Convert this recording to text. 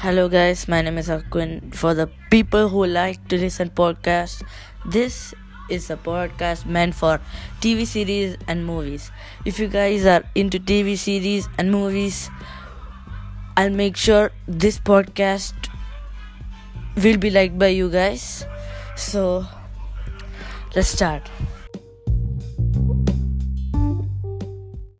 Hello guys, my name is Akwin. For the people who like to listen podcasts, this is a podcast meant for TV series and movies. If you guys are into TV series and movies, I'll make sure this podcast will be liked by you guys. So, let's start.